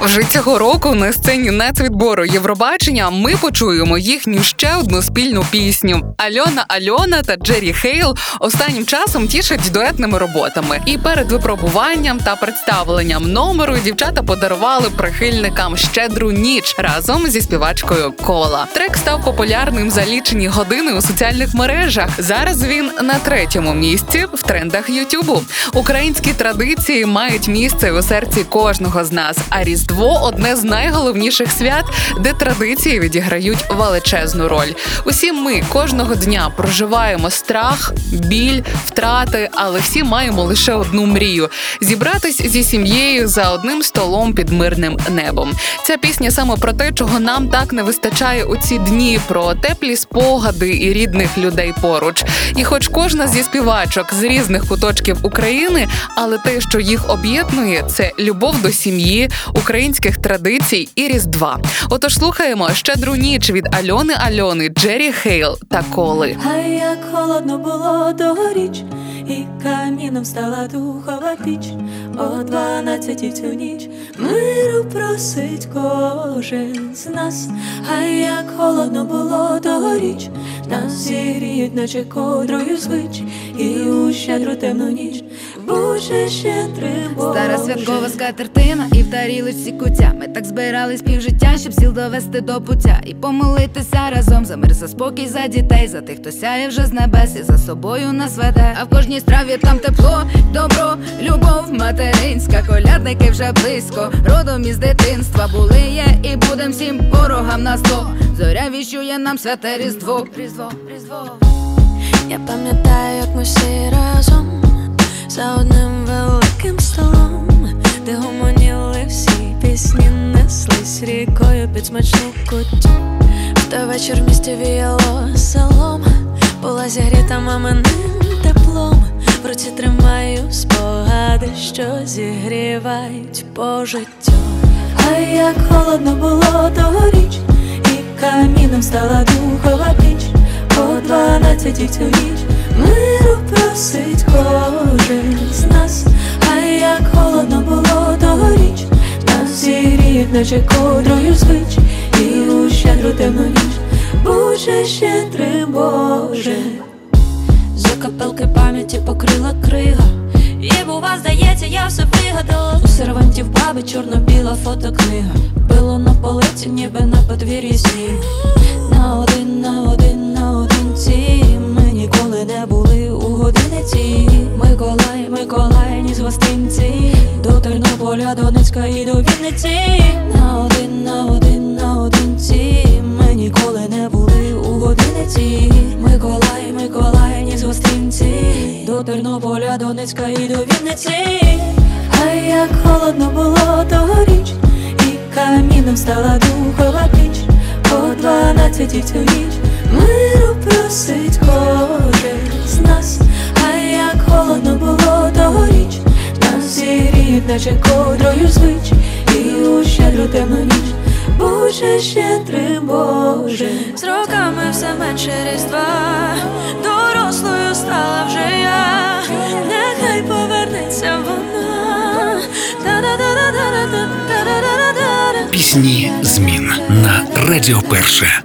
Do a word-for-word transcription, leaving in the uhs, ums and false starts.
Вже цього року на сцені нацвідбору Євробачення ми почуємо їхню ще одну спільну пісню. Alyona alyona та Jerry Heil останнім часом тішать дуетними роботами. І перед випробуванням та представленням номеру дівчата подарували прихильникам «Щедру ніч» разом зі співачкою Kola. Трек став популярним за лічені години у соціальних мережах. Зараз він на третьому місці в трендах Ютубу. Українські традиції мають місце у серці кожного з нас, а різдво одне з найголовніших свят, де традиції відіграють величезну роль. Усі ми кожного дня проживаємо страх, біль, втрати, але всі маємо лише одну мрію – зібратись зі сім'єю за одним столом під мирним небом. Ця пісня саме про те, чого нам так не вистачає у ці дні, про теплі спогади і рідних людей поруч. І хоч кожна зі співачок з різних куточків України, але те, що їх об'єднує – це любов до сім'ї, українських Українських традицій і Різдва. Отож слухаємо «Щедру ніч» від Альони Альони, Джері Хейл та Коли. А як холодно було тогоріч, і каміном стала духова піч. О дванадцятій в цю ніч миру просить кожен з нас. А як холодно було тогоріч, нас зігріють, наче кодрою звич. І у щедру темну ніч Боже щедрий Боже. Стара святкова скатертина і в тарілочці куття. Ми так збирались півжиття, щоб сіл довести до пуття. І помолитися разом за мир, за спокій, за дітей, за тих, хто сяє вже з небес і за собою нас веде. А в кожній страві там тепло, добро, любов материнська. Колядники вже близько, родом із дитинства. Були, є і будем всім ворогам на зло. Зоря віщує нам святе Різдво. Я пам'ятаю, як ми всі разом за одним великим столом, де гомоніли всі пісні, неслись рікою під смачну кутю. В той вечір в місті віяло селом, була зігріта маминим теплом. В руці тримаю спогади, що зігрівають по життю. А як холодно було тогоріч, і каміном стала духова піч. О дванадцятій цю ніч миру просить кожен з нас. А як холодно було тогоріч, нас зігріють, наче кодрою звич. І у щедру темну ніч Боже щедрий Боже. Закапелки пам'яті покрила крига, і бува, здається, я все вигадала. У сервантів баби чорно-біла фотокнига, пило на полиці, ніби на подвір'ї сніг. На один, на один, на одинці ми ніколи не були у годиниці. Миколай, Миколай, ні з гостинці, до Тернополя, Донецька і до Вінниці. На один, на один, на одинці ми ніколи не були у годиниці. Миколай, Миколай, ні з гостинці, до Тернополя, Донецька і до Вінниці. А як холодно було тогоріч, і каміном стала духова піч. О дванадцятій цю ніч миру просить кожен з нас. А як холодно було тогоріч, нас зігріють, наче кодрою звич. І у щедру темну ніч Боже щедрий Боже. З роками все менше різдва, дорослою стала вже я. Нехай повернеться вона. Пісні змін на Радіо Перше.